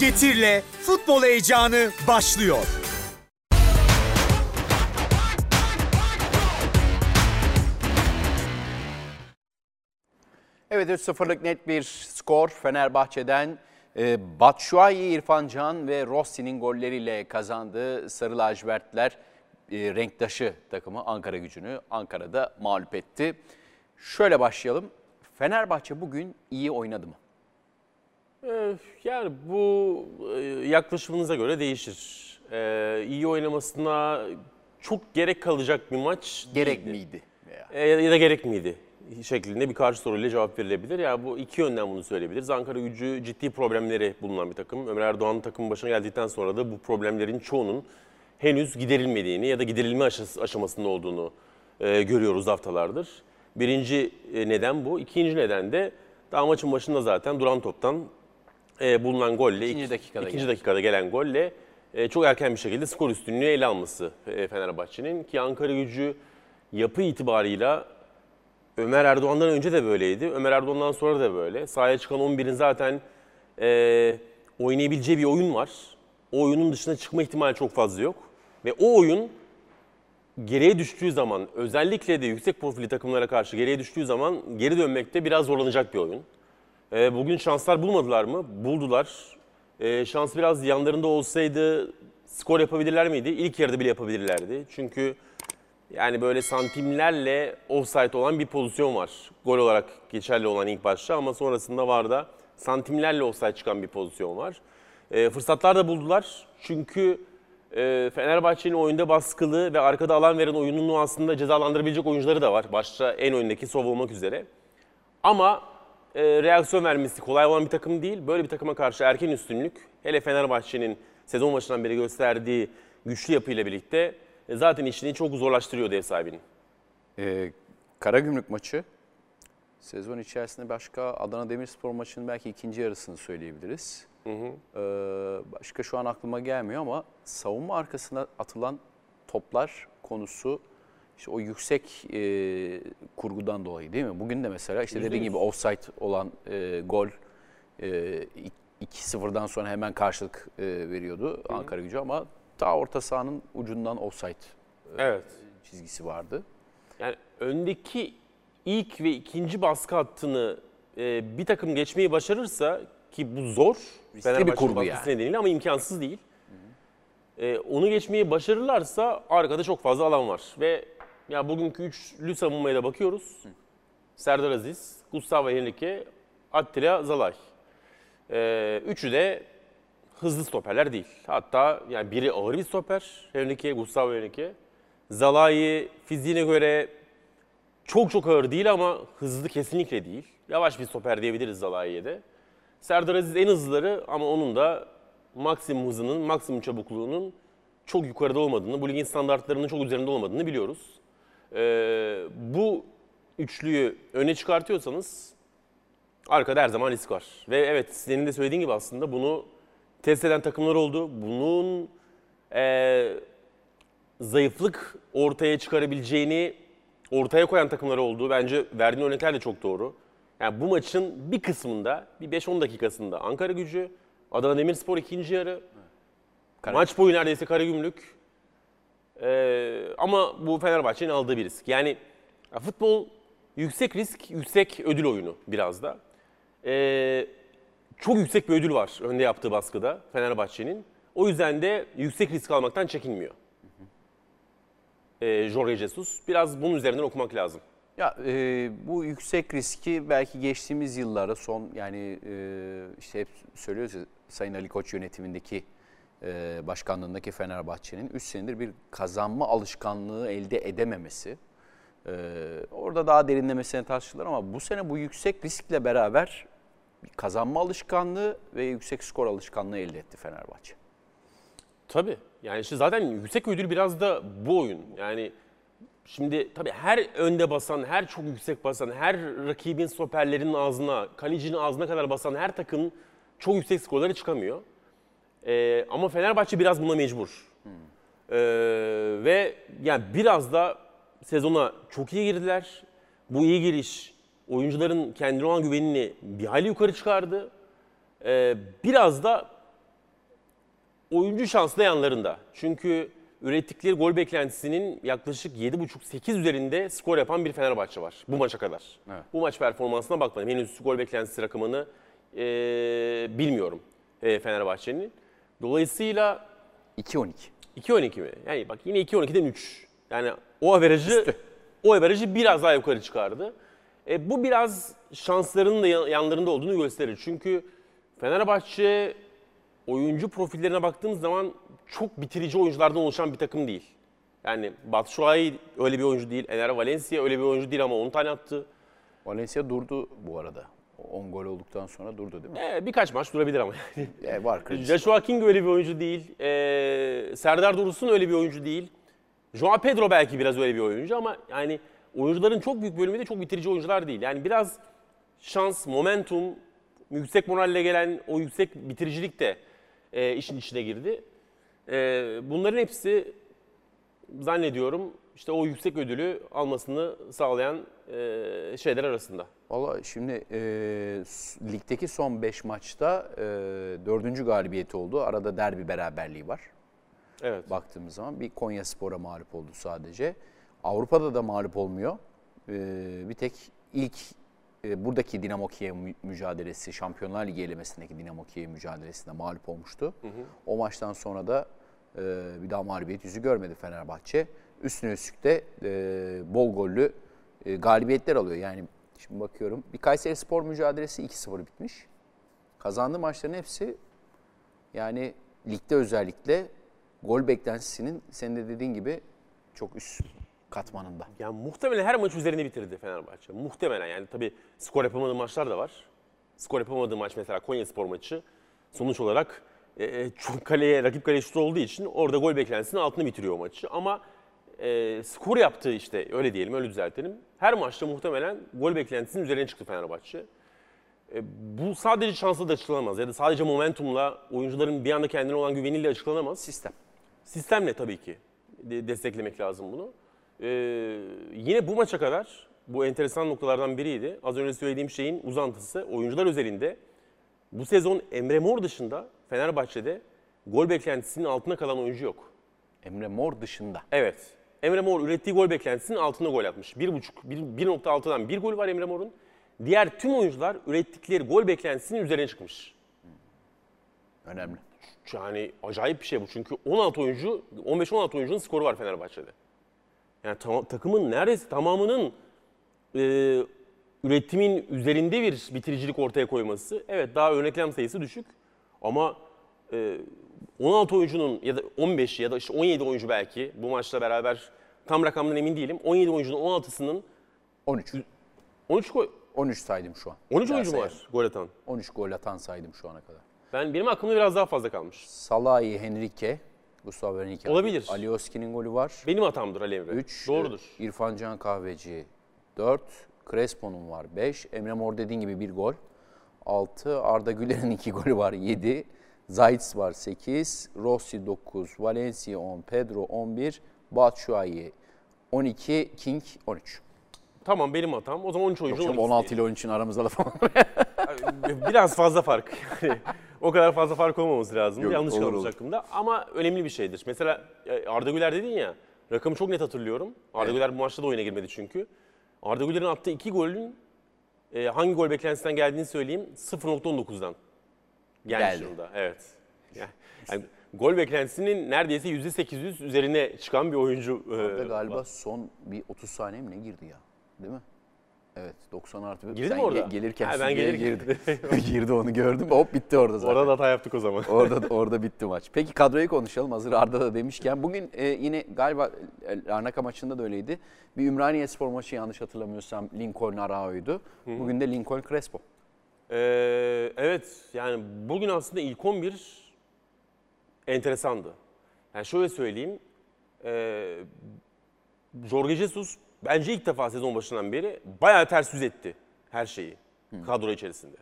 Getir'le futbol heyecanı başlıyor. Evet, 3-0'lık net bir skor Fenerbahçe'den. Batshuayi, İrfan Can ve Rossi'nin golleriyle kazandığı Sarı Lacivertler renktaşı takımı Ankara Gücü'nü Ankara'da mağlup etti. Şöyle başlayalım. Fenerbahçe bugün iyi oynadı mı? Yani bu yaklaşımınıza göre değişir. İyi oynamasına çok gerek kalacak bir maç gerek değildi. Miydi? Ya da gerek miydi? Şeklinde bir karşı soruyla cevap verilebilir. Yani bu iki yönden bunu söyleyebiliriz. Ankara Gücü ciddi problemleri bulunan bir takım. Ömer Erdoğan'ın takımın başına geldikten sonra da bu problemlerin çoğunun henüz giderilmediğini ya da giderilme aşamasında olduğunu görüyoruz haftalardır. Birinci neden bu. İkinci neden de daha maçın başında zaten duran toptan bulunan golle, ikinci dakikada gelen golle çok erken bir şekilde skor üstünlüğü ele alması Fenerbahçe'nin. Ki Ankara Gücü yapı itibarıyla Ömer Erdoğan'dan önce de böyleydi. Ömer Erdoğan'dan sonra da böyle. Sahaya çıkan 11'in zaten oynayabileceği bir oyun var. O oyunun dışına çıkma ihtimali çok fazla yok. Ve o oyun geriye düştüğü zaman, özellikle de yüksek profilli takımlara karşı geriye düştüğü zaman geri dönmekte biraz zorlanacak bir oyun. Bugün şanslar bulmadılar mı? Buldular. Şans biraz yanlarında olsaydı skor yapabilirler miydi? İlk yarıda bile yapabilirlerdi. Çünkü yani böyle santimlerle offside olan bir pozisyon var. Gol olarak geçerli olan ilk başta ama sonrasında var da santimlerle offside çıkan bir pozisyon var. Fırsatlar da buldular. Çünkü Fenerbahçe'nin oyunda baskılı ve arkada alan veren oyununu aslında cezalandırabilecek oyuncuları da var. Başta en öndeki Sov olmak üzere. Ama reaksiyon vermesi kolay olan bir takım değil. Böyle bir takıma karşı erken üstünlük, hele Fenerbahçe'nin sezon başından beri gösterdiği güçlü yapıyla birlikte zaten işini çok zorlaştırıyordu ev sahibinin. Karagümrük maçı, sezon içerisinde başka Adana Demirspor maçının belki ikinci yarısını söyleyebiliriz. Başka şu an aklıma gelmiyor ama savunma arkasına atılan toplar konusu işte o yüksek kurgudan dolayı değil mi? Bugün de mesela işte dediğim gibi offside olan gol 2-0'dan sonra hemen karşılık veriyordu Ankara Gücü ama ta orta sahanın ucundan offside çizgisi vardı. Yani öndeki ilk ve ikinci baskı hattını bir takım geçmeyi başarırsa ki bu zor. Riskli bir kurgu yani. Nedeniyle ama imkansız değil. Onu geçmeyi başarırlarsa arkada çok fazla alan var. Ve ya bugünkü üçlü savunmaya da bakıyoruz. Serdar Aziz, Gustavo Henrique, Attila, Szalai. Üçü de hızlı stoperler değil. Hatta yani biri ağır bir stoper, Gustavo Henrique. Szalai fiziğine göre çok ağır değil ama hızlı kesinlikle değil. Yavaş bir stoper diyebiliriz Zalai'ye de. Serdar Aziz en hızlıları ama onun da maksimum hızının, maksimum çabukluğunun çok yukarıda olmadığını, bu ligin standartlarının çok üzerinde olmadığını biliyoruz. Bu üçlüyü öne çıkartıyorsanız arkada her zaman risk var. Ve evet, senin de söylediğin gibi aslında bunu test eden takımlar oldu. Bunun zayıflık ortaya çıkarabileceğini ortaya koyan takımlar oldu. Bence verdiğin örnekler de çok doğru. Yani bu maçın bir kısmında, bir 5-10 dakikasında Ankara Gücü, Adana Demirspor ikinci yarı, maç boyu neredeyse Karagümrük. Ama bu Fenerbahçe'nin aldığı bir risk. Yani futbol yüksek risk, yüksek ödül oyunu biraz da. Çok yüksek bir ödül var önde yaptığı baskıda Fenerbahçe'nin. O yüzden de yüksek risk almaktan çekinmiyor. Jorge Jesus. Biraz bunun üzerinden okumak lazım. Ya bu yüksek riski belki geçtiğimiz yıllarda son yani işte hep söylüyoruz ya, Sayın Ali Koç yönetimindeki başkanlığındaki Fenerbahçe'nin 3 senedir bir kazanma alışkanlığı elde edememesi. Orada daha derinlemesine tartışılır ama bu sene bu yüksek riskle beraber kazanma alışkanlığı ve yüksek skor alışkanlığı elde etti Fenerbahçe. Tabii. Yani işte zaten yüksek ödül biraz da bu oyun. Yani şimdi tabii her önde basan, her çok yüksek basan, her rakibin stoperlerinin ağzına, kalecinin ağzına kadar basan her takım çok yüksek skorlara çıkamıyor. Ama Fenerbahçe biraz buna mecbur. Ve yani biraz da sezona çok iyi girdiler. Bu iyi giriş oyuncuların kendine olan güvenini bir hayli yukarı çıkardı. Biraz da oyuncu şansı da yanlarında. Çünkü ürettikleri gol beklentisinin yaklaşık 7,5-8 üzerinde skor yapan bir Fenerbahçe var bu maça kadar. Evet. Bu maç performansına bakmadım. Henüz gol beklentisi rakamını bilmiyorum Fenerbahçe'nin. Dolayısıyla 2-12. 2-12 mi? Yani bak yine 2-12'den 3. Yani o averajı biraz daha yukarı çıkardı. Bu biraz şanslarının da yanlarında olduğunu gösterir. Çünkü Fenerbahçe oyuncu profillerine baktığımız zaman çok bitirici oyunculardan oluşan bir takım değil. Yani Batshuayi öyle bir oyuncu değil. Enner Valencia öyle bir oyuncu değil ama 10 tane attı. Valencia durdu bu arada. 10 gol olduktan sonra durdu değil mi? Birkaç maç durabilir ama. Var. Joshua King öyle bir oyuncu değil. Serdar Dursun öyle bir oyuncu değil. João Pedro belki biraz öyle bir oyuncu ama yani oyuncuların çok büyük bölümü de çok bitirici oyuncular değil. Yani biraz şans, momentum, yüksek moralle gelen o yüksek bitiricilik de işin içine girdi. Bunların hepsi zannediyorum işte o yüksek ödülü almasını sağlayan şeyler arasında. Vallahi şimdi ligdeki son 5 maçta 4. galibiyeti oldu. Arada derbi beraberliği var. Evet. Baktığımız zaman bir Konyaspor'a mağlup oldu sadece. Avrupa'da da mağlup olmuyor. Bir tek ilk buradaki Dinamo Kiev mücadelesi, Şampiyonlar Ligi elemesindeki Dinamo Kiev mücadelesinde mağlup olmuştu. Hı hı. O maçtan sonra da bir daha mağlubiyet yüzü görmedi Fenerbahçe. Üstüne üstlük de bol gollü galibiyetler alıyor. Yani şimdi bakıyorum bir Kayserispor mücadelesi 2-0 bitmiş. Kazandığı maçların hepsi yani ligde özellikle gol beklentisinin senin de dediğin gibi çok üst katmanında. Yani muhtemelen her maç üzerine bitirdi Fenerbahçe. Muhtemelen yani tabii skor yapamadığı maçlar da var. Skor yapamadığı maç mesela Konyaspor maçı sonuç olarak çok rakip kaleye şutu olduğu için orada gol beklentisinin altını bitiriyor o maçı. Ama skor yaptığı işte öyle diyelim, öyle düzeltelim. Her maçta muhtemelen gol beklentisinin üzerine çıktı Fenerbahçe. Bu sadece şansla da açıklanamaz ya da sadece momentumla oyuncuların bir anda kendine olan güveniyle açıklanamaz. Sistem. Sistemle tabii ki desteklemek lazım bunu. Yine bu maça kadar bu enteresan noktalardan biriydi. Az önce söylediğim şeyin uzantısı oyuncular özelinde bu sezon Emre Mor dışında Fenerbahçe'de gol beklentisinin altına kalan oyuncu yok. Emre Mor dışında. Evet. Emre Mor ürettiği gol beklentisinin altına gol atmış. 1.6'dan bir golü var Emre Mor'un. Diğer tüm oyuncular ürettikleri gol beklentisinin üzerine çıkmış. Önemli. Yani acayip bir şey bu. Çünkü 16 oyuncu, 15-16 oyuncunun skoru var Fenerbahçe'de. Yani takımın neredeyse tamamının üretimin üzerinde bir bitiricilik ortaya koyması. Evet daha örneklem sayısı düşük ama 16 oyuncunun ya da 15 ya da işte 17 oyuncu belki bu maçla beraber tam rakamdan emin değilim. 17 oyuncunun 16'sının 13 saydım şu an. 13 oyuncu mu var gol atan? 13 gol atan saydım şu ana kadar. Benim aklımda biraz daha fazla kalmış. Szalai, Henrique, Gustavo Henrique. Olabilir. Ali Oski'nin golü var. Benim hatamdır Ali Emre. 3. Doğrudur. İrfan Can Kahveci 4. Crespo'nun var 5. Emre Mor dediğin gibi bir gol. 6. Arda Güler'in 2 golü var 7. Zayt's var 8. Rossi 9. Valencia 10. Pedro 11. Batshuayi 12. King 13. Tamam benim hatam. O zaman 13 oyuncu. Yok, 16 ile 13'ün aramızda da falan. Biraz fazla fark. Yani o kadar fazla fark olmaması lazım. Yok, yanlış kalmış hakkında. Ama önemli bir şeydir. Mesela Arda Güler dedin ya. Rakamı çok net hatırlıyorum. Arda Güler bu maçta da oyuna girmedi çünkü. Arda Güler'in attığı 2 golün hangi gol beklentisinden geldiğini söyleyeyim. 0.19'dan. Geldi. Evet. Yani gol beklentisinin neredeyse %800 üzerine çıkan bir oyuncu. Arda galiba son bir 30 saniye mi ne girdi ya? Değil mi? Evet. 90 artı bir. Girdi mi orada? Gelirken ben girdi. Girdi onu gördüm. Hop bitti orada zaten. Orada da hata yaptık o zaman. orada bitti maç. Peki kadroyu konuşalım hazır Arda da demişken. Bugün yine galiba Larnaka maçında da öyleydi. Bir Ümraniyespor maçı yanlış hatırlamıyorsam Lincoln Arao'ydu. Bugün de Lincoln Crespo. Evet yani bugün aslında ilk 11 enteresandı. Yani şöyle söyleyeyim. Jorge Jesus bence ilk defa sezon başından beri bayağı ters yüz etti her şeyi kadro içerisinde.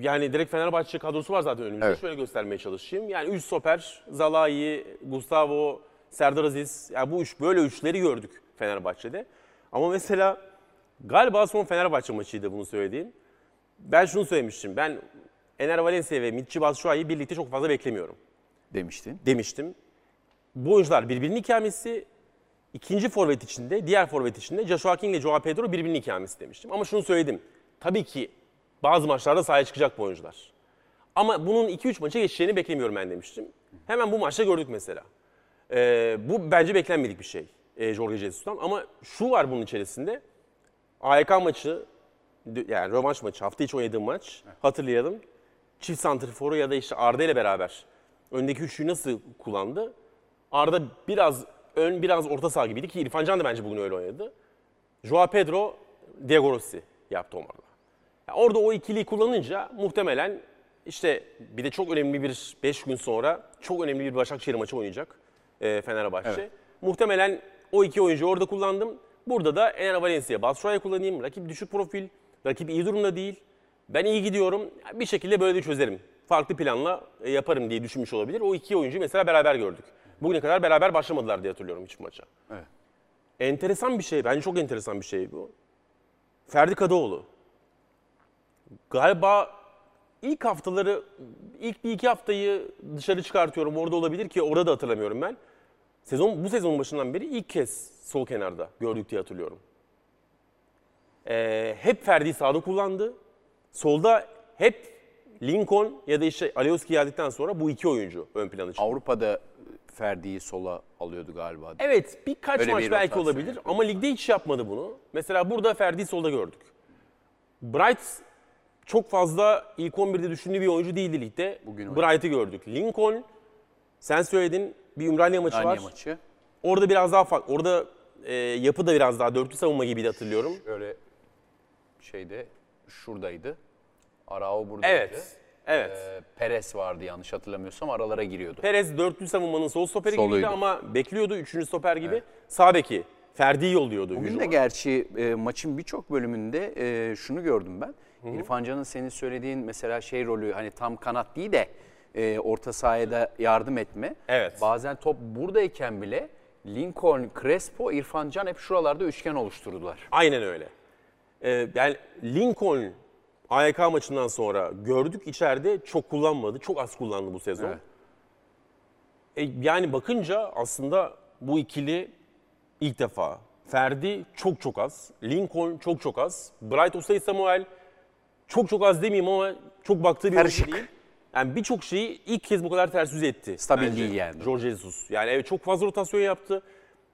Yani direkt Fenerbahçe kadrosu var zaten önümüzde. Evet. Şöyle göstermeye çalışayım. Yani 3 stoper, Szalai, Gustavo, Serdar Aziz. Yani bu üçleri gördük Fenerbahçe'de. Ama mesela galiba son Fenerbahçe maçıydı bunu söylediğim. Ben şunu söylemiştim. Ben Enner Valencia ve Michy Batshuayi birlikte çok fazla beklemiyorum. demiştin. Demiştim. Bu oyuncular birbirinin ikamesi, ikinci forvet içinde, diğer forvet içinde Joshua King ile João Pedro birbirinin ikamesi demiştim. Ama şunu söyledim. Tabii ki bazı maçlarda sahaya çıkacak bu oyuncular. Ama bunun 2-3 maça geçeceğini beklemiyorum ben demiştim. Hemen bu maçta gördük mesela. Bu bence beklenmedik bir şey Jorge Jesus'tan. Ama şu var bunun içerisinde. AYK maçı, yani rövanş maçı, hafta içi oynadığım maç. Hatırlayalım. Çift santrforu ya da işte Arda ile beraber öndeki üçlüyü nasıl kullandı? Arda biraz ön, biraz orta saha gibiydi ki İrfan Can da bence bugün öyle oynadı. João Pedro, Diego Rossi yaptı onlarla. Yani orada o ikiliyi kullanınca muhtemelen işte bir de çok önemli bir 5 gün sonra çok önemli bir Başakşehir maçı oynayacak Fenerbahçe. Evet. Muhtemelen o iki oyuncuyu orada kullandım. Burada da Enner Valencia, Batshuayi kullanayım. Rakip düşük profil, rakip iyi durumda değil. Ben iyi gidiyorum. Bir şekilde böyle de çözerim. Farklı planla yaparım diye düşünmüş olabilir. O iki oyuncuyu mesela beraber gördük. Bugüne kadar beraber başlamadılar diye hatırlıyorum hiçbir maça. Evet. Enteresan bir şey. Bence çok enteresan bir şey bu. Ferdi Kadıoğlu. Galiba ilk haftaları, ilk bir iki haftayı dışarı çıkartıyorum. Orada olabilir ki orada da hatırlamıyorum ben. Bu sezonun başından beri ilk kez sol kenarda gördük diye hatırlıyorum. Hep Ferdi'yi sağda kullandı. Solda hep Lincoln ya da işte Alioski geldikten sonra bu iki oyuncu ön plana çıktı. Avrupa'da Ferdi'yi sola alıyordu galiba. Evet, birkaç öyle maç bir belki olabilir ama ligde hiç yapmadı bunu. Mesela burada Ferdi'yi solda gördük. Bright çok fazla ilk 11'de düşündüğü bir oyuncu değildi ligde. Bright'ı gördük. Lincoln, sen söyledin, bir Ümraniye maçı var. Maçı. Orada biraz daha farklı. Orada yapı da biraz daha dörtlü savunma gibiydi hatırlıyorum. Öyle şeyde... Şuradaydı. Arao buradaydı. Evet. Evet. Peres vardı yanlış hatırlamıyorsam aralara giriyordu. Peres dörtlü savunmanın sol stoperi gibiydi ama bekliyordu. Üçüncü stoper gibi. Evet. Sağ beki Ferdi'yi yolluyordu. Bugün de gerçi maçın birçok bölümünde şunu gördüm ben. Hı-hı. İrfan Can'ın senin söylediğin mesela şey rolü hani tam kanat değil de orta sahada yardım etme. Evet. Bazen top buradayken bile Lincoln, Crespo, İrfan Can hep şuralarda üçgen oluşturdular. Aynen öyle. Yani Lincoln AYK maçından sonra gördük içeride çok kullanmadı. Çok az kullandı bu sezon. Evet. Yani bakınca aslında bu ikili ilk defa. Ferdi çok çok az. Lincoln çok çok az. Bright Osayi-Samuel çok çok az demeyeyim ama çok baktığı bir oyuncu değil. Yani birçok şeyi ilk kez bu kadar ters yüz etti. Stabil değil yani. Jorge Jesus. Yani evet çok fazla rotasyon yaptı.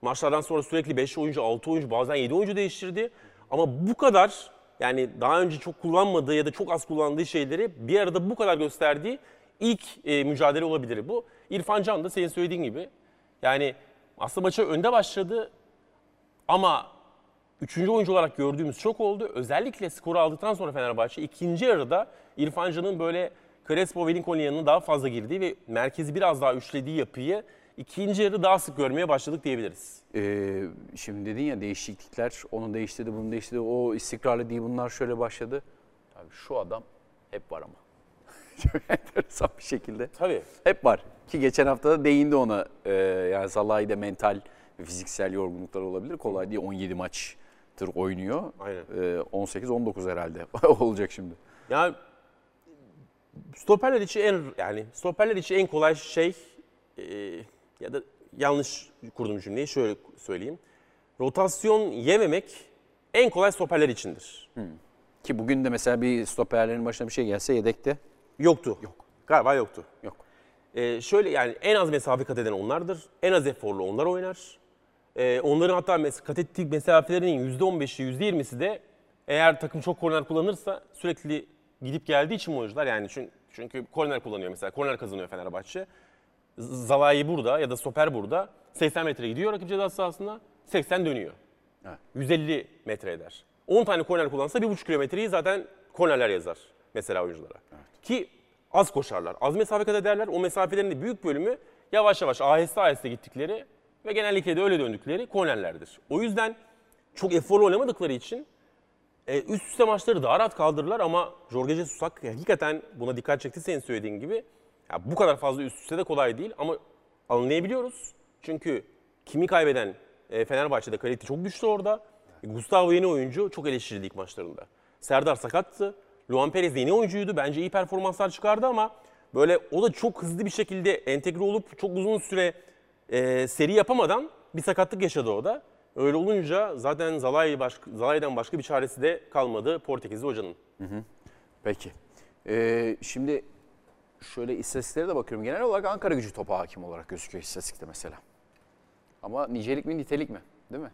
Maçlardan sonra sürekli 5 oyuncu, 6 oyuncu bazen 7 oyuncu değiştirdi. Ama bu kadar yani daha önce çok kullanmadığı ya da çok az kullandığı şeyleri bir arada bu kadar gösterdiği ilk mücadele olabilir bu. İrfan Can da senin söylediğin gibi yani aslında maça önde başladı ama üçüncü oyuncu olarak gördüğümüz çok oldu. Özellikle skoru aldıktan sonra Fenerbahçe ikinci yarıda İrfan Can'ın böyle Crespo ve Lincoln'un yanına daha fazla girdiği ve merkezi biraz daha üçlediği yapıyı İkinci yarı daha sık görmeye başladık diyebiliriz. Şimdi dedin ya değişiklikler, onu değiştirdi, bunu değiştirdi, o istikrarlı değil, bunlar şöyle başladı. Abi şu adam hep var ama. Çok enteresan bir şekilde. Tabii. Hep var. Ki geçen hafta da değindi ona. Yani Szalai'de mental ve fiziksel yorgunluklar olabilir. Kolay değil, 17 maçtır oynuyor. Aynen. 18-19 herhalde olacak şimdi. Yani stoperler için en kolay şey... ya da yanlış kurduğum cümleyi şöyle söyleyeyim. Rotasyon yememek en kolay stoperler içindir. Hmm. Ki bugün de mesela bir stoperlerin başına bir şey gelse yedekte yoktu. Yok. Galiba yoktu. Yok. Şöyle yani en az mesafe kat eden onlardır. En az eforlu onlar oynar. Onların hatta kat ettiği mesafelerinin %15'i, %20'si de eğer takım çok korner kullanırsa sürekli gidip geldiği için oyuncular yani çünkü korner kullanıyor mesela. Korner kazanıyor Fenerbahçe. Szalai burada ya da stoper burada 80 metre gidiyor rakip ceza sahasına 80 dönüyor. Evet. 150 metre eder. 10 tane korner kullansa 1,5 kilometreyi zaten kornerler yazar mesela oyunculara. Evet. Ki az koşarlar, az mesafe kat ederler. O mesafelerin de büyük bölümü yavaş yavaş aheste aheste gittikleri ve genellikle de öyle döndükleri kornerlerdir. O yüzden çok eforlu oynamadıkları için üst üste maçları daha rahat kaldırırlar ama Jorge Jesus hakikaten buna dikkat çekti senin söylediğin gibi. Ya bu kadar fazla üst üste de kolay değil ama anlayabiliyoruz. Çünkü kimi kaybeden Fenerbahçe'de kalite çok düştü orada. Gustavo yeni oyuncu çok eleştirildi ilk maçlarında. Serdar sakattı. Luan Peres yeni oyuncuydu. Bence iyi performanslar çıkardı ama Böyle o da çok hızlı bir şekilde entegre olup çok uzun süre seri yapamadan bir sakatlık yaşadı o da. Öyle olunca zaten Szalai'den başka bir çaresi de kalmadı Portekizli hocanın. Hı hı. Peki. Şimdi şöyle istatistiklere de bakıyorum. Genel olarak Ankara Gücü topa hakim olarak gözüküyor istatistikte mesela. Ama nicelik mi nitelik mi? Değil mi?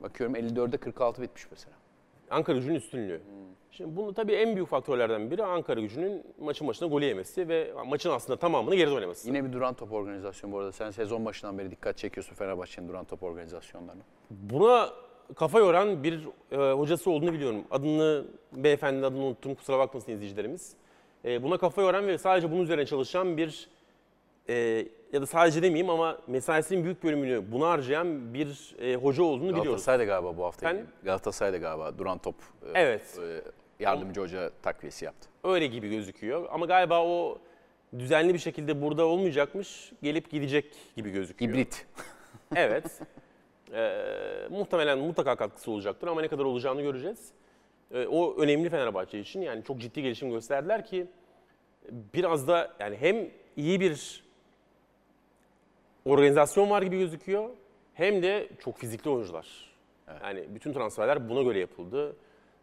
Bakıyorum 54'e 46 bitmiş mesela. Ankara Gücü'nün üstünlüğü. Hmm. Şimdi bunu tabii en büyük faktörlerden biri Ankara Gücü'nün maçın başına golü yemesi ve maçın aslında tamamını geride oynaması. Yine bir duran top organizasyonu bu arada. Sen sezon başından beri dikkat çekiyorsun Fenerbahçe'nin duran top organizasyonlarına. Buna kafa yoran bir hocası olduğunu biliyorum. Adını, beyefendinin adını unuttum, kusura bakmasın izleyicilerimiz. Buna kafa yoran ve sadece bunun üzerine çalışan bir, ya da sadece demeyeyim ama mesaisinin büyük bölümünü buna harcayan bir hoca olduğunu biliyoruz. Galatasaray'da galiba bu hafta. Galatasaray'da galiba duran top evet. Yardımcı hoca takviyesi yaptı. Öyle gibi gözüküyor ama galiba o düzenli bir şekilde burada olmayacakmış, gelip gidecek gibi gözüküyor. İbrit. Evet. Muhtemelen mutlaka katkısı olacaktır ama ne kadar olacağını göreceğiz. O önemli Fenerbahçe için, yani çok ciddi gelişim gösterdiler ki biraz da yani hem iyi bir organizasyon var gibi gözüküyor hem de çok fizikli oyuncular. Evet. Yani bütün transferler buna göre yapıldı.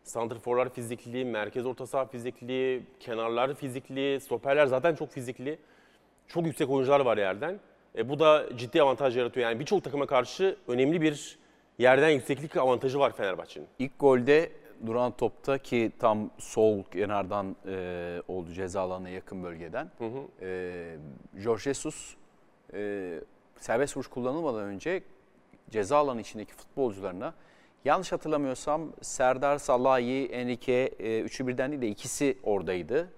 Santrforlar fizikli, merkez orta saha fizikli, kenarlar fizikli, stoperler zaten çok fizikli. Çok yüksek oyuncular var yerden. Bu da ciddi avantaj yaratıyor. Yani birçok takıma karşı önemli bir yerden yükseklik avantajı var Fenerbahçe'nin. İlk golde duran topta ki tam sol kenardan oldu, ceza alanına yakın bölgeden. Hı hı. Jorge Jesus serbest vuruş kullanılmadan önce ceza alanı içindeki futbolcularına, yanlış hatırlamıyorsam Serdar, Szalai, Henrique üçü birden değil de ikisi oradaydı.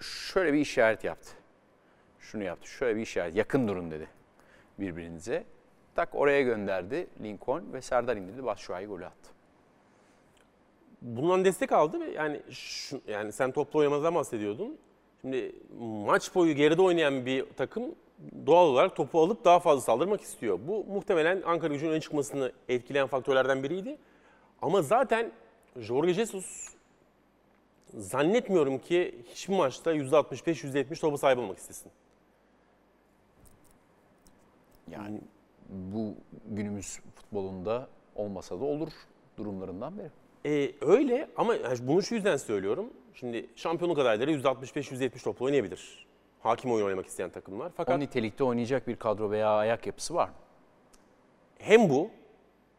Şöyle bir işaret yaptı. Şunu yaptı, şöyle bir işaret. Yakın durun dedi birbirinize. Tak oraya gönderdi Lincoln ve Serdar indirdi. Batshuayi golü attı. Bundan destek aldı ve yani sen toplu oynamadan bahsediyordun. Şimdi maç boyu geride oynayan bir takım doğal olarak topu alıp daha fazla saldırmak istiyor. Bu muhtemelen Ankara Gücü'nün öne çıkmasını etkileyen faktörlerden biriydi. Ama zaten Jorge Jesus zannetmiyorum ki hiçbir maçta %65-%70 topa sahip olmak istesin. Yani bu günümüz futbolunda olmasa da olur durumlarından biri. Öyle ama bunu şu yüzden söylüyorum. Şimdi şampiyonluk adayları %65-%70 topla oynayabilir. Hakim oyun oynamak isteyen takımlar. Fakat o nitelikte oynayacak bir kadro veya ayak yapısı var mı? Hem bu,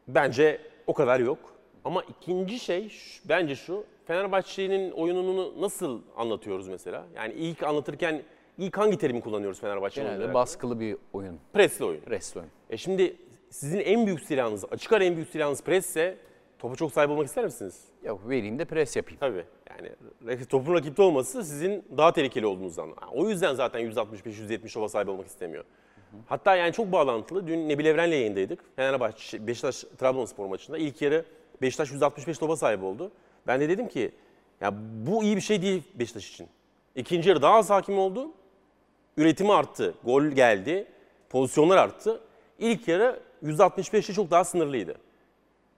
bence o kadar yok. Ama ikinci şey bence şu, Fenerbahçe'nin oyununu nasıl anlatıyoruz mesela? Yani ilk anlatırken ilk hangi terimi kullanıyoruz Fenerbahçe'nin? Genelde baskılı bir oyun. Presli oyun. Presli oyun. Şimdi sizin en büyük silahınız, açık ara en büyük silahınız presse. Topa çok sahip olmak ister misiniz? Yok, vereyim de pres yapayım. Tabii. Yani topun rakipte olması sizin daha tehlikeli olduğunuzdan. O yüzden zaten %65-%70 topa sahip olmak istemiyor. Hı hı. Hatta yani çok bağlantılı. Dün Nebil Evren'le yayındaydık. Fenerbahçe, Beşiktaş, Trabzonspor maçında. İlk yarı Beşiktaş %65 topa sahip oldu. Ben de dedim ki ya bu iyi bir şey değil Beşiktaş için. İkinci yarı daha az hakim oldu. Üretimi arttı. Gol geldi. Pozisyonlar arttı. İlk yarı %65'te çok daha sınırlıydı.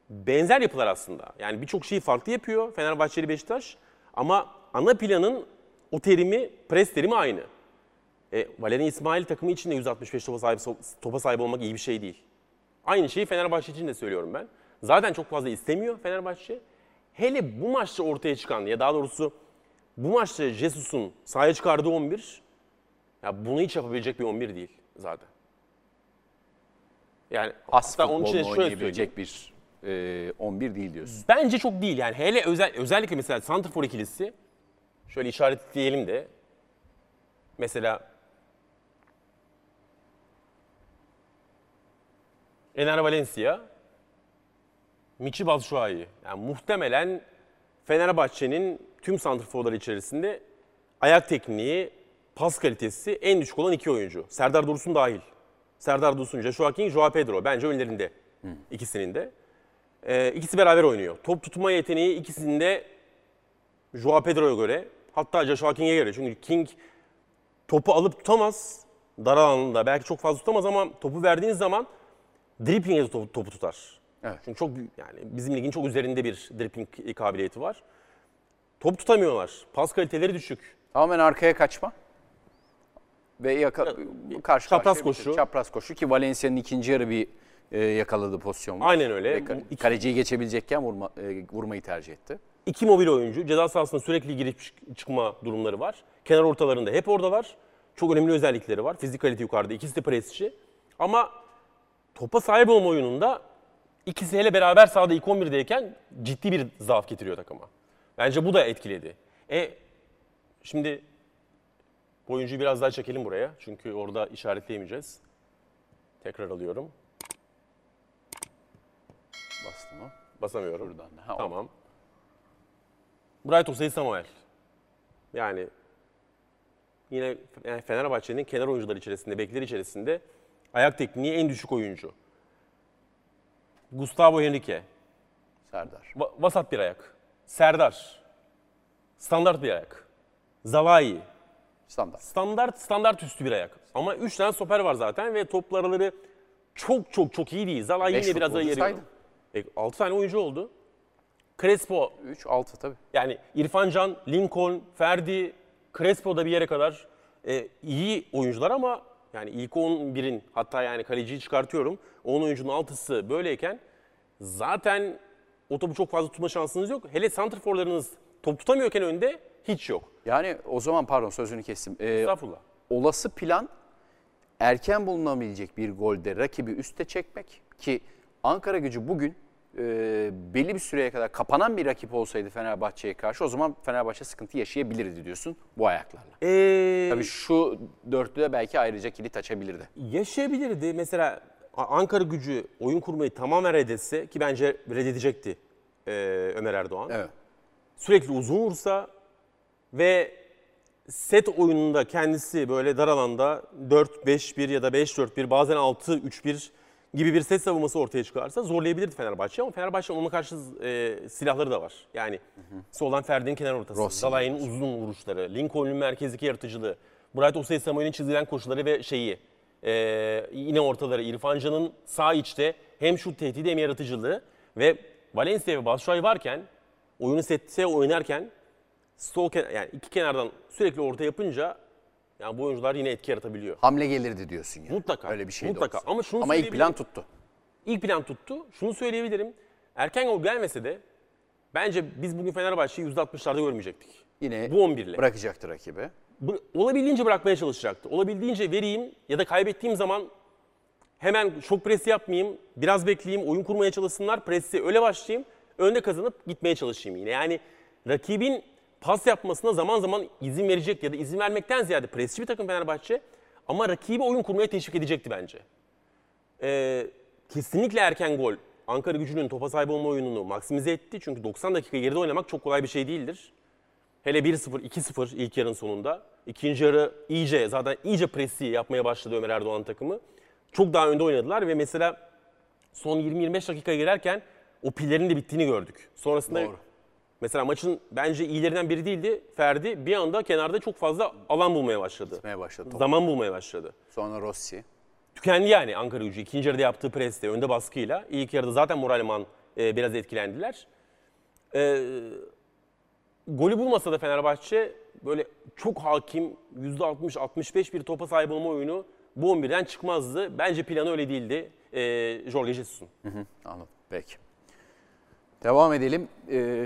Benzer yapılar aslında. Yani birçok şeyi farklı yapıyor Fenerbahçeli Beşiktaş. Ama ana planın o terimi, pres terimi aynı. Valerian İsmail takımı için de 165 topa sahip olmak iyi bir şey değil. Aynı şeyi Fenerbahçe için de söylüyorum ben. Zaten çok fazla istemiyor Fenerbahçe. Hele bu maçta ortaya çıkan, ya daha doğrusu bu maçta Jesus'un sahaya çıkardığı 11, ya bunu hiç yapabilecek bir 11 değil zaten. Yani aslında onun için şöyle söyleyecek bir 11 değil diyorsun. Bence çok değil yani. Hele özellikle mesela santrfor ikilisi, şöyle işaretleyelim de mesela Enner Valencia, Michy Batshuayi. Yani muhtemelen Fenerbahçe'nin tüm santrforları içerisinde ayak tekniği, pas kalitesi en düşük olan iki oyuncu. Serdar Dursun dahil. Serdar Dursun, Joshua King, João Pedro. Bence önlerinde. İkisinin de. İkisi beraber oynuyor. Top tutma yeteneği ikisinde João Pedro'ya göre, hatta Joshua King'e göre. Çünkü King topu alıp tutamaz. Dar alanında belki çok fazla tutamaz ama topu verdiğiniz zaman dripling'e topu tutar. Evet. Çünkü çok, yani bizim ligin çok üzerinde bir dripling kabiliyeti var. Top tutamıyorlar. Pas kaliteleri düşük. Tamamen arkaya kaçma. Ve çapraz koşu ki Valencia'nın ikinci yarı bir yakaladığı pozisyon var. Aynen öyle. Kaleciyi geçebilecekken vurmayı tercih etti. İki mobil oyuncu. Ceza sahasında sürekli girip çıkma durumları var. Kenar ortalarında hep oradalar. Çok önemli özellikleri var. Fizik kalite yukarıda. İkisi de presçi. Ama topa sahip olma oyununda ikisi hele beraber sahada ilk 11'deyken ciddi bir zaaf getiriyor takıma. Bence bu da etkiledi. Şimdi bu oyuncuyu biraz daha çekelim buraya. Çünkü orada işaretleyemeyeceğiz. Tekrar alıyorum. Bastı mı? Basamıyorum. Buradan. Tamam. Bright Osayi-Samuel. Yani yine Fenerbahçe'nin kenar oyuncuları içerisinde, bekler içerisinde ayak tekniği en düşük oyuncu. Gustavo Henrique. Serdar. Vasat bir ayak. Serdar. Standart bir ayak. Szalai. Standart üstü bir ayak. Ama 3 tane stoper var zaten ve toplar araları çok iyi değil. Szalai yine biraz ayırıyor. 5 futbolcu saydın. 6 tane oyuncu oldu. Crespo. 3-6 tabii. Yani İrfan Can, Lincoln, Ferdi, Crespo da bir yere kadar iyi oyuncular ama yani ilk 11'in hatta yani kaleciyi çıkartıyorum. 10 oyuncunun 6'sı böyleyken zaten o topu çok fazla tutma şansınız yok. Hele santrforlarınız top tutamıyorken önde hiç yok. Yani o zaman pardon sözünü kestim. Estağfurullah. Olası plan erken bulunabilecek bir golde rakibi üste çekmek ki Ankara Gücü bugün belli bir süreye kadar kapanan bir rakip olsaydı Fenerbahçe'ye karşı o zaman Fenerbahçe sıkıntı yaşayabilirdi diyorsun bu ayaklarla. Tabii şu dörtlüde belki ayrıca kilit açabilirdi. Yaşayabilirdi. Mesela Ankara Gücü oyun kurmayı tamamen reddetse ki bence reddedecekti Ömer Erdoğan. Evet. Sürekli uzun vursa ve set oyununda kendisi böyle dar alanda 4-5-1 ya da 5-4-1 bazen 6-3-1 gibi bir set savunması ortaya çıkarsa zorlayabilirdi Fenerbahçe ama Fenerbahçe'nin ona karşı silahları da var. Yani soldan Ferdi'nin kenar ortası, Szalai'nin uzun vuruşları, Lincoln'un merkezdeki yaratıcılığı, Bright Osayi-Samuel'in çizilen koşuları ve yine ortaları, İrfan Can'ın sağ içte hem şut tehdidi hem yaratıcılığı ve Valencia ve Batshuayi varken oyunu sette oynarken yani iki kenardan sürekli orta yapınca yani bu oyuncular yine etki yaratabiliyor. Hamle gelirdi diyorsun ya. Yani. Mutlaka. Öyle bir şey mutlaka. Ama ilk plan tuttu. İlk plan tuttu. Şunu söyleyebilirim. Erken gol gelmese de bence biz bugün Fenerbahçe'yi %60'larda görmeyecektik. Yine bu 11'le. Bırakacaktı rakibi. Olabildiğince bırakmaya çalışacaktı. Olabildiğince vereyim ya da kaybettiğim zaman hemen şok presi yapmayayım. Biraz bekleyeyim. Oyun kurmaya çalışsınlar. Presi öyle başlayayım. Önde kazanıp gitmeye çalışayım yine. Yani rakibin pas yapmasına zaman zaman izin verecek ya da izin vermekten ziyade presçi bir takım Fenerbahçe ama rakibi oyun kurmaya teşvik edecekti bence. Kesinlikle erken gol Ankara Gücü'nün topa sahip olma oyununu maksimize etti. Çünkü 90 dakika geride oynamak çok kolay bir şey değildir. Hele 1-0, 2-0 ilk yarının sonunda. İkinci yarı zaten iyice presi yapmaya başladı Ömer Erdoğan takımı. Çok daha önde oynadılar ve mesela son 20-25 dakikaya girerken o pillerin de bittiğini gördük. Sonrasında... Doğru. Mesela maçın bence iyilerinden biri değildi. Ferdi bir anda kenarda çok fazla alan bulmaya başladı. Zaman bulmaya başladı. Sonra Rossi. Tükendi yani Ankara Gücü. İkinci yarıda yaptığı presle, önde baskıyla. İlk yarıda zaten moralman biraz etkilendiler. Golü bulmasa da Fenerbahçe böyle çok hakim, %60-65 bir topa sahip olma oyunu bu 11'den çıkmazdı. Bence planı öyle değildi. Jorge Jesus'un. Anladım. Peki. Devam edelim.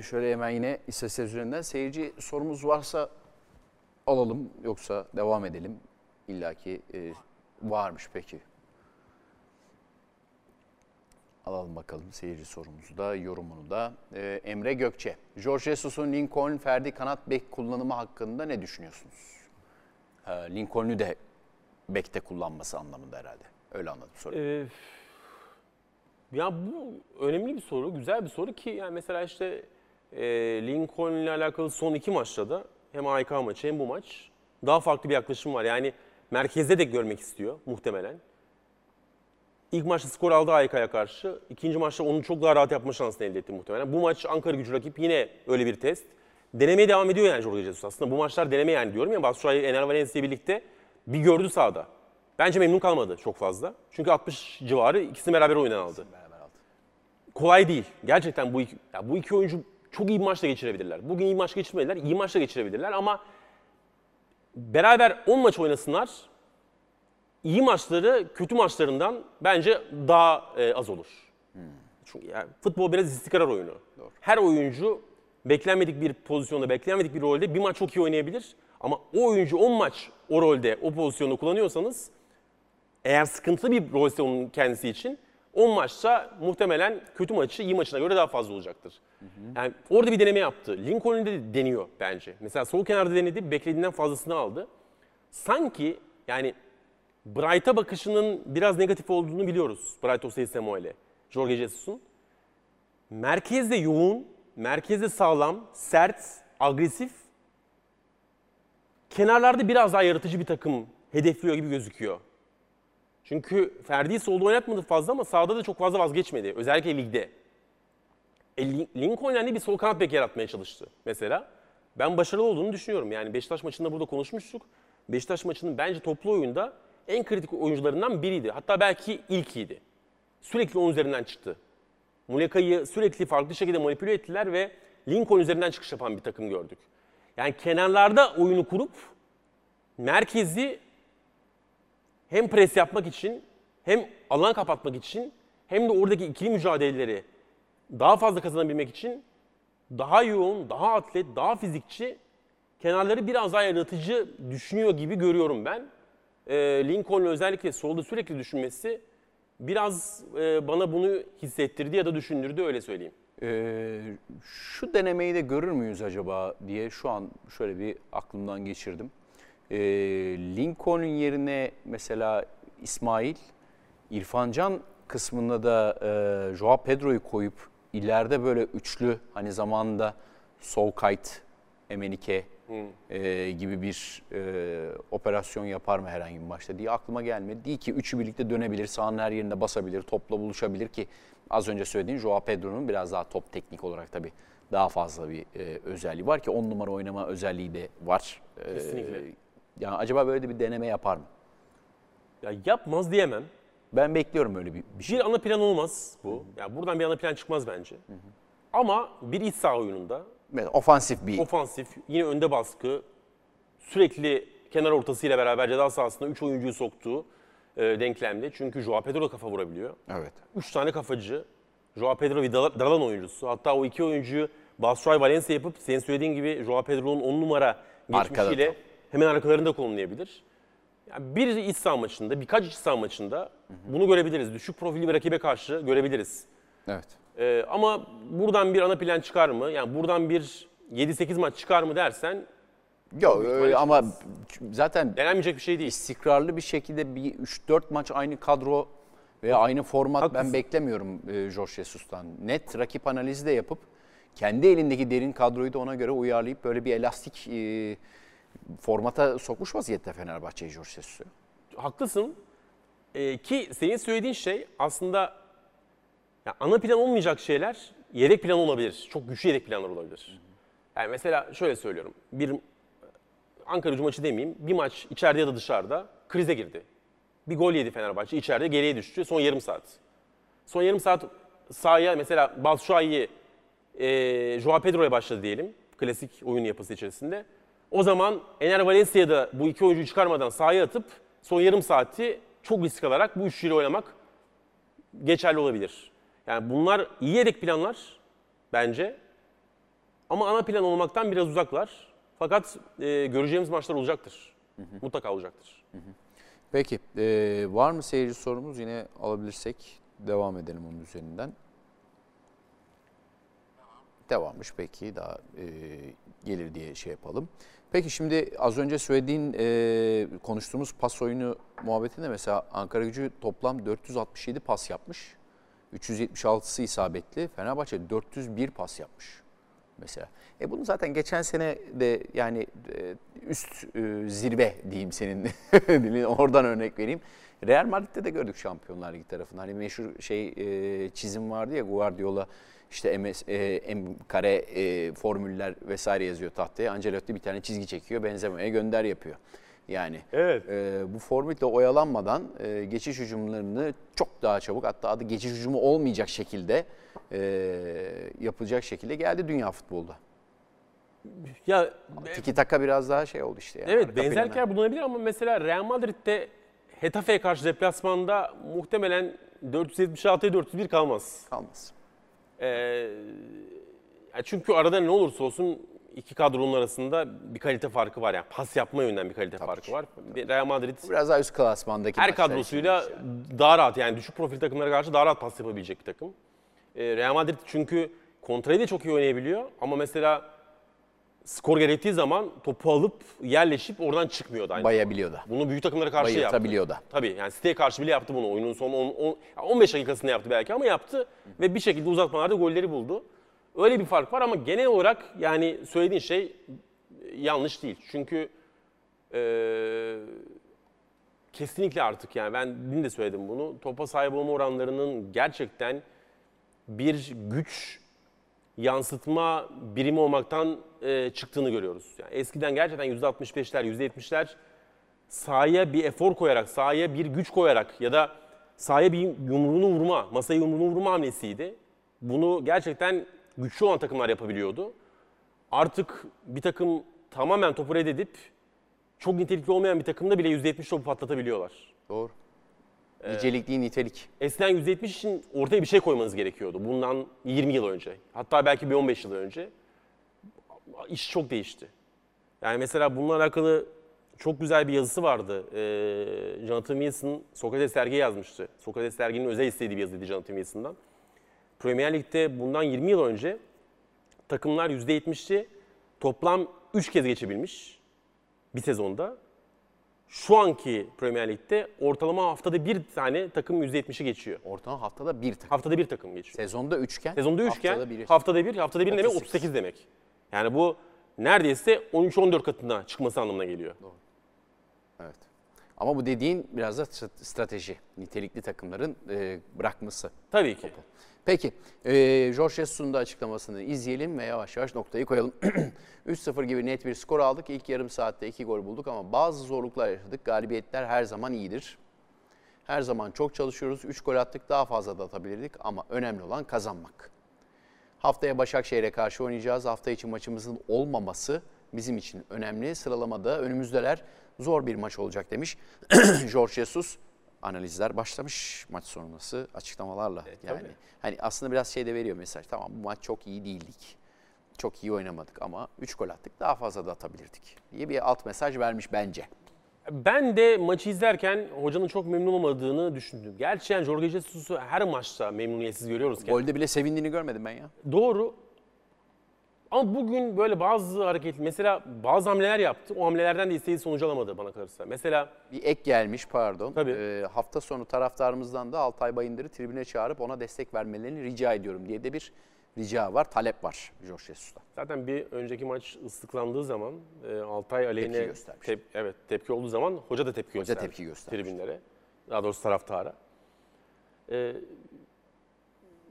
Şöyle hemen yine istatistikler üzerinden seyirci sorumuz varsa alalım yoksa devam edelim. İlla ki varmış peki. Alalım bakalım seyirci sorumuzu da yorumunu da. Emre Gökçe. Jorge Jesus'un Lincoln, Ferdi kanat bek kullanımı hakkında ne düşünüyorsunuz? Lincoln'ü de bekte kullanması anlamında herhalde. Öyle anladım soruyu. Ya bu önemli bir soru, güzel bir soru ki yani mesela Lincoln ile alakalı son iki maçta da hem AYK maçı hem bu maç daha farklı bir yaklaşım var. Yani merkezde de görmek istiyor muhtemelen. İlk maçta skor aldı AYK'ya karşı. İkinci maçta onu çok daha rahat yapma şansını elde etti muhtemelen. Bu maç Ankara Gücü rakip yine öyle bir test. Denemeye devam ediyor yani Jorge Jesus aslında. Bu maçlar deneme yani diyorum ya Batshuayi, Enner Valencia birlikte bir gördü sahada. Bence memnun kalmadı çok fazla. Çünkü 60 civarı ikisini beraber oynayan aldı. Kolay değil. Gerçekten bu iki oyuncu çok iyi maçla geçirebilirler. Bugün iyi maç geçirmediler, iyi maçla geçirebilirler ama beraber 10 maç oynasınlar, iyi maçları kötü maçlarından bence daha az olur. Çünkü yani futbol biraz istikrar oyunu. Doğru. Her oyuncu beklenmedik bir pozisyonda, beklenmedik bir rolde bir maç çok iyi oynayabilir. Ama o oyuncu 10 maç o rolde, o pozisyonu kullanıyorsanız, eğer sıkıntılı bir rolse onun kendisi için, 10 maçta muhtemelen kötü maçı iyi maçına göre daha fazla olacaktır. Hı hı. Yani orada bir deneme yaptı. Lincoln'de deniyor bence. Mesela sol kenarda denedi, beklediğinden fazlasını aldı. Sanki yani Bright'a bakışının biraz negatif olduğunu biliyoruz. Bright Osayi-Samuel'e, Jorge Jesus'un. Merkezde yoğun, merkezde sağlam, sert, agresif. Kenarlarda biraz daha yaratıcı bir takım hedefliyor gibi gözüküyor. Çünkü Ferdi'yi solda oynatmadı fazla ama sağda da çok fazla vazgeçmedi. Özellikle ligde. Lincoln'de bir sol kanat bek yaratmaya çalıştı mesela. Ben başarılı olduğunu düşünüyorum. Yani Beşiktaş maçında burada konuşmuştuk. Beşiktaş maçının bence toplu oyunda en kritik oyuncularından biriydi. Hatta belki ilkiydi. Sürekli onun üzerinden çıktı. Muleka'yı sürekli farklı şekilde manipüle ettiler ve Lincoln üzerinden çıkış yapan bir takım gördük. Yani kenarlarda oyunu kurup merkezi hem pres yapmak için, hem alan kapatmak için, hem de oradaki ikili mücadeleleri daha fazla kazanabilmek için daha yoğun, daha atlet, daha fizikçi, kenarları biraz daha yaratıcı düşünüyor gibi görüyorum ben. Lincoln'un özellikle solda sürekli düşünmesi biraz bana bunu hissettirdi ya da düşündürdü, öyle söyleyeyim. Şu denemeyi de görür müyüz acaba diye şu an şöyle bir aklımdan geçirdim. Lincoln'un yerine mesela İsmail, İrfan Can kısmında da João Pedro'yu koyup ileride böyle üçlü, hani zamanında Socrates, Emenike gibi bir operasyon yapar mı herhangi bir maçta diye aklıma gelmedi. Değil ki üçü birlikte dönebilir, sahanın her yerinde basabilir, topla buluşabilir ki az önce söylediğim João Pedro'nun biraz daha top teknik olarak tabii daha fazla bir özelliği var ki 10 numara oynama özelliği de var. Kesinlikle. Yani acaba böyle de bir deneme yapar mı? Ya yapmaz diyemem. Ben bekliyorum öyle bir şey. Bir ana plan olmaz bu. Ya yani buradan bir ana plan çıkmaz bence. Hı hı. Ama bir iç saha oyununda mesela ofansif bir. Ofansif, yine önde baskı, sürekli kenar ortasıyla beraber ceza sahasında 3 oyuncuyu soktuğu denklemde. Çünkü João Pedro kafa vurabiliyor. Evet. 3 tane kafacı. João Pedro bir dalan oyuncusu. Hatta o iki oyuncuyu Batshuayi Valencia yapıp senin söylediğin gibi João Pedro'nun 10 numara geçmişiyle hemen arkalarında konumlayabilir. Yani bir iç saha maçında, birkaç iç saha maçında bunu görebiliriz. Düşük profilli bir rakibe karşı görebiliriz. Evet. Ama buradan bir ana plan çıkar mı? Yani buradan bir 7-8 maç çıkar mı dersen? Yok ama zaten denenmeyecek bir şey değil. İstikrarlı bir şekilde bir 3-4 maç aynı kadro veya aynı format ben beklemiyorum Jorge Jesus'tan. Net rakip analizi de yapıp kendi elindeki derin kadroyu da ona göre uyarlayıp böyle bir elastik formata sokmuş vaziyette Fenerbahçe'yi Jorge Jesus'u. Haklısın. Ki senin söylediğin şey aslında yani ana plan olmayacak şeyler yedek plan olabilir. Çok güçlü yedek planlar olabilir. Yani mesela şöyle söylüyorum. Bir Ankara Gücü maçı demeyeyim. Bir maç içeride ya da dışarıda krize girdi. Bir gol yedi Fenerbahçe. İçeride geriye düştü. Son yarım saat. Son yarım saat sahaya mesela Batshuayi, João Pedro'ya başladı diyelim. Klasik oyun yapısı içerisinde. O zaman Enner Valencia'ya da bu iki oyuncuyu çıkarmadan sahaya atıp son yarım saati çok risk alarak bu üçlüyle oynamak geçerli olabilir. Yani bunlar iyi yedek planlar bence. Ama ana plan olmaktan biraz uzaklar. Fakat göreceğimiz maçlar olacaktır. Hı hı. Mutlaka olacaktır. Hı hı. Peki, var mı seyirci sorumuz? Yine alabilirsek devam edelim onun üzerinden. Devammış peki, daha gelir diye şey yapalım. Peki şimdi az önce söylediğin, konuştuğumuz pas oyunu muhabbetinde mesela Ankara Gücü toplam 467 pas yapmış. 376'sı isabetli. Fenerbahçe 401 pas yapmış mesela. Bunu zaten geçen sene de yani üst zirve diyeyim senin dilin, oradan örnek vereyim. Real Madrid'de de gördük Şampiyonlar Ligi tarafından. Hani meşhur şey çizim vardı ya, Guardiola işte M kare formüller vesaire yazıyor tahtaya. Ancelotti bir tane çizgi çekiyor, Benzema'ya gönder yapıyor. Yani evet. Bu formülle oyalanmadan geçiş hücumlarını çok daha çabuk, hatta adı geçiş hücumu olmayacak şekilde yapılacak şekilde geldi dünya futbolda. Ya tiki taka biraz daha şey oldu işte. Yani, evet, benzerlikler bulunabilir ama mesela Real Madrid'de Hetafe'ye karşı deplasmanda muhtemelen 476'ya 401 kalmaz. Kalmaz. Çünkü arada ne olursa olsun iki kadronun arasında bir kalite farkı var. Yani pas yapma yönünden bir kalite farkı var. Tabii. Real Madrid biraz daha üst klasmandaki her kadrosuyla yani daha rahat, yani düşük profil takımlara karşı daha rahat pas yapabilecek bir takım. Real Madrid çünkü kontrayı da çok iyi oynayabiliyor ama mesela skor gerektiği zaman topu alıp yerleşip oradan çıkmıyordu. Aynı bayabiliyor da. Bunu büyük takımlara karşı yaptı. Bayatabiliyor da. Tabii yani City'ye karşı bile yaptı bunu. Oyunun son 15 dakikasında yaptı belki ama yaptı. Ve bir şekilde uzatmalarda golleri buldu. Öyle bir fark var ama genel olarak yani söylediğin şey yanlış değil. Çünkü kesinlikle artık yani ben dün de söyledim bunu. Topa sahip olma oranlarının gerçekten bir güç yansıtma birimi olmaktan çıktığını görüyoruz. Yani eskiden gerçekten %65'ler, %70'ler sahaya bir efor koyarak, sahaya bir güç koyarak ya da sahaya bir yumruğunu vurma, masaya yumruğunu vurma hamlesiydi. Bunu gerçekten güçlü olan takımlar yapabiliyordu. Artık bir takım tamamen topu reddedip çok nitelikli olmayan bir takımda bile %70 topu patlatabiliyorlar. Doğru. Nicelik değil, nitelik. Eskiden %70 için ortaya bir şey koymanız gerekiyordu. Bundan 20 yıl önce. Hatta belki bir 15 yıl önce. İş çok değişti. Yani mesela bununla alakalı çok güzel bir yazısı vardı. Jonathan Wilson, Socrates dergiye yazmıştı. Socrates derginin özel istediği bir yazıydı Jonathan Wilson'dan. Premier Lig'de bundan 20 yıl önce takımlar %70'i toplam 3 kez geçebilmiş bir sezonda. Şu anki Premier Lig'de ortalama haftada bir tane takım %70'i geçiyor. Ortalama haftada bir takım. Haftada bir takım geçiyor. Sezonda üçken. Sezonda üçken. Haftada bir demek 38 demek. Yani bu neredeyse 13-14 katına çıkması anlamına geliyor. Doğru. Evet. Ama bu dediğin biraz da strateji. Nitelikli takımların bırakması. Tabii ki. Topu. Peki, Jorge Jesus'un da açıklamasını izleyelim ve yavaş yavaş noktayı koyalım. 3-0 gibi net bir skor aldık. İlk yarım saatte 2 gol bulduk ama bazı zorluklar yaşadık. Galibiyetler her zaman iyidir. Her zaman çok çalışıyoruz. 3 gol attık, daha fazla da atabilirdik ama önemli olan kazanmak. Haftaya Başakşehir'e karşı oynayacağız. Hafta içi maçımızın olmaması bizim için önemli. Sıralamada önümüzdeler, zor bir maç olacak demiş Jorge Jesus. Analizler başlamış maç sonrası açıklamalarla. Yani tabii. Hani aslında biraz şey de veriyor mesaj. Tamam, bu maç çok iyi değildik. Çok iyi oynamadık ama 3 gol attık. Daha fazla da atabilirdik diye bir alt mesaj vermiş bence. Ben de maçı izlerken hocanın çok memnun olmadığını düşündüm. Gerçi yani Jorge Jesus'u her maçta memnuniyetsiz görüyoruz. Golde bile sevindiğini görmedim ben ya. Doğru. Ama bugün böyle bazı hareketli, mesela bazı hamleler yaptı. O hamlelerden de istediği sonucu alamadı bana kalırsa. Mesela bir ek gelmiş, pardon. Tabii. Hafta sonu taraftarımızdan da Altay Bayındır'ı tribüne çağırıp ona destek vermelerini rica ediyorum diye de bir rica var, talep var Jorge Jesus'tan. Zaten bir önceki maç ıslıklandığı zaman Altay aleyhine tepki olduğu zaman hoca da tepki gösterdi. Hoca tepki gösterdi tribünlere. Daha doğrusu taraftara.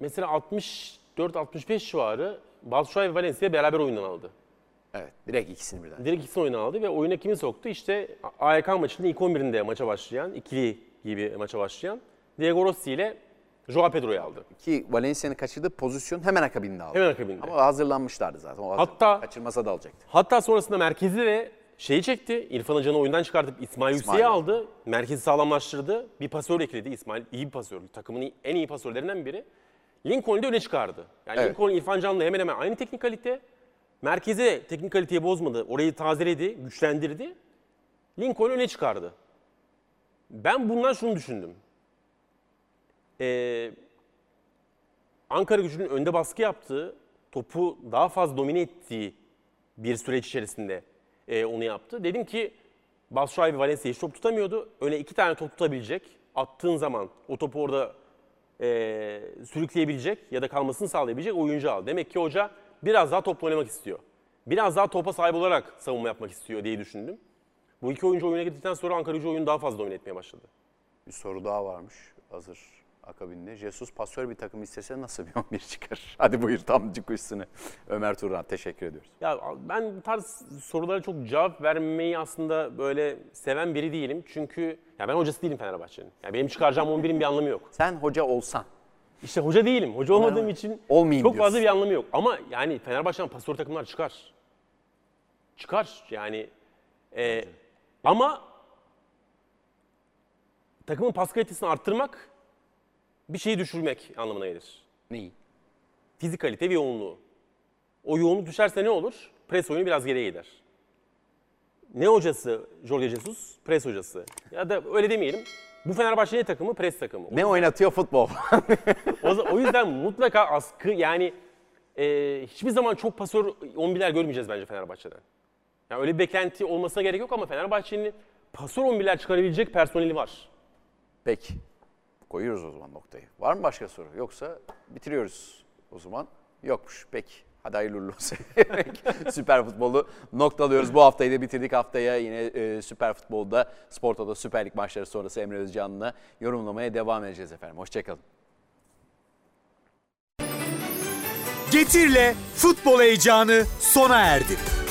Mesela 64-65 civarı Batshuayi ve Valencia beraber oyundan aldı. Evet, direkt ikisini birden. Direkt ikisini oyundan aldı ve oyuna kimi soktu? İşte AYK maçının ilk 11'inde maça başlayan, ikili gibi maça başlayan Diego Rossi ile João Pedro'yu aldı. Ki Valencia'nın kaçırdığı pozisyon hemen akabinde aldı. Hemen akabinde. Ama hazırlanmışlardı zaten. O hatta kaçırmasa da alacaktı. Hatta sonrasında merkezi ve şeyi çekti. İrfan Can'ı oyundan çıkartıp İsmail Hüsey'i aldı. Merkezi sağlamlaştırdı. Bir pasör ekledi. İsmail iyi bir pasör. Takımın en iyi pasörlerinden biri. Lincoln'u da öne çıkardı. Yani evet. Lincoln, İrfan Can'la hemen hemen aynı teknik kalite. Merkeze teknik kaliteyi bozmadı. Orayı tazeledi, güçlendirdi. Lincoln'u öne çıkardı. Ben bundan şunu düşündüm. Ankara Gücü'nün önde baskı yaptığı, topu daha fazla domine ettiği bir süreç içerisinde onu yaptı. Dedim ki Batshuayi ve Valencia hiç top tutamıyordu. Öne iki tane top tutabilecek. Attığın zaman o topu orada sürükleyebilecek ya da kalmasını sağlayabilecek oyuncu al. Demek ki hoca biraz daha topla oynamak istiyor. Biraz daha topa sahip olarak savunma yapmak istiyor diye düşündüm. Bu iki oyuncu oyuna girdikten sonra Ankara Gücü oyunu daha fazla domine etmeye başladı. Bir soru daha varmış hazır akabinde. Jesus pasör bir takım istese nasıl bir 11 çıkar? Hadi buyur tam cıkışsını. Ömer Turan, teşekkür ediyoruz. Ya ben bu tarz sorulara çok cevap vermeyi aslında böyle seven biri değilim. Çünkü ya ben hocası değilim Fenerbahçe'nin. Ya benim çıkaracağım 11'in bir anlamı yok. Sen hoca olsan. İşte hoca değilim. Hoca olmadığım için olmayayım çok diyorsun. Fazla bir anlamı yok. Ama yani Fenerbahçe'den pasör takımlar çıkar. Çıkar yani. Ama takımın pas kalitesini arttırmak bir şeyi düşürmek anlamına gelir. Neyi? Fizik kalite ve yoğunluğu. O yoğunluk düşerse ne olur? Pres oyunu biraz geriye gider. Ne hocası Jorge Jesus? Pres hocası. Ya da öyle demeyelim. Bu Fenerbahçe ne takımı? Pres takımı. Ne oynatıyor futbol? O yüzden mutlaka askı yani hiçbir zaman çok pasör 11'ler görmeyeceğiz bence Fenerbahçe'den. Yani öyle bir beklenti olmasına gerek yok ama Fenerbahçe'nin pasör 11'ler çıkarabilecek personeli var. Peki. Koyuyoruz o zaman noktayı. Var mı başka soru? Yoksa bitiriyoruz o zaman. Yokmuş. Peki. Hadi hayırlı uğurlu olsun. Süper Futbol'u noktalıyoruz. Bu haftayı da bitirdik. Haftaya yine Süper Futbol'da, Sporto'da Süper Lig maçları sonrası Emre Özcan'la yorumlamaya devam edeceğiz efendim. Hoşçakalın. Getir'le futbol heyecanı sona erdi.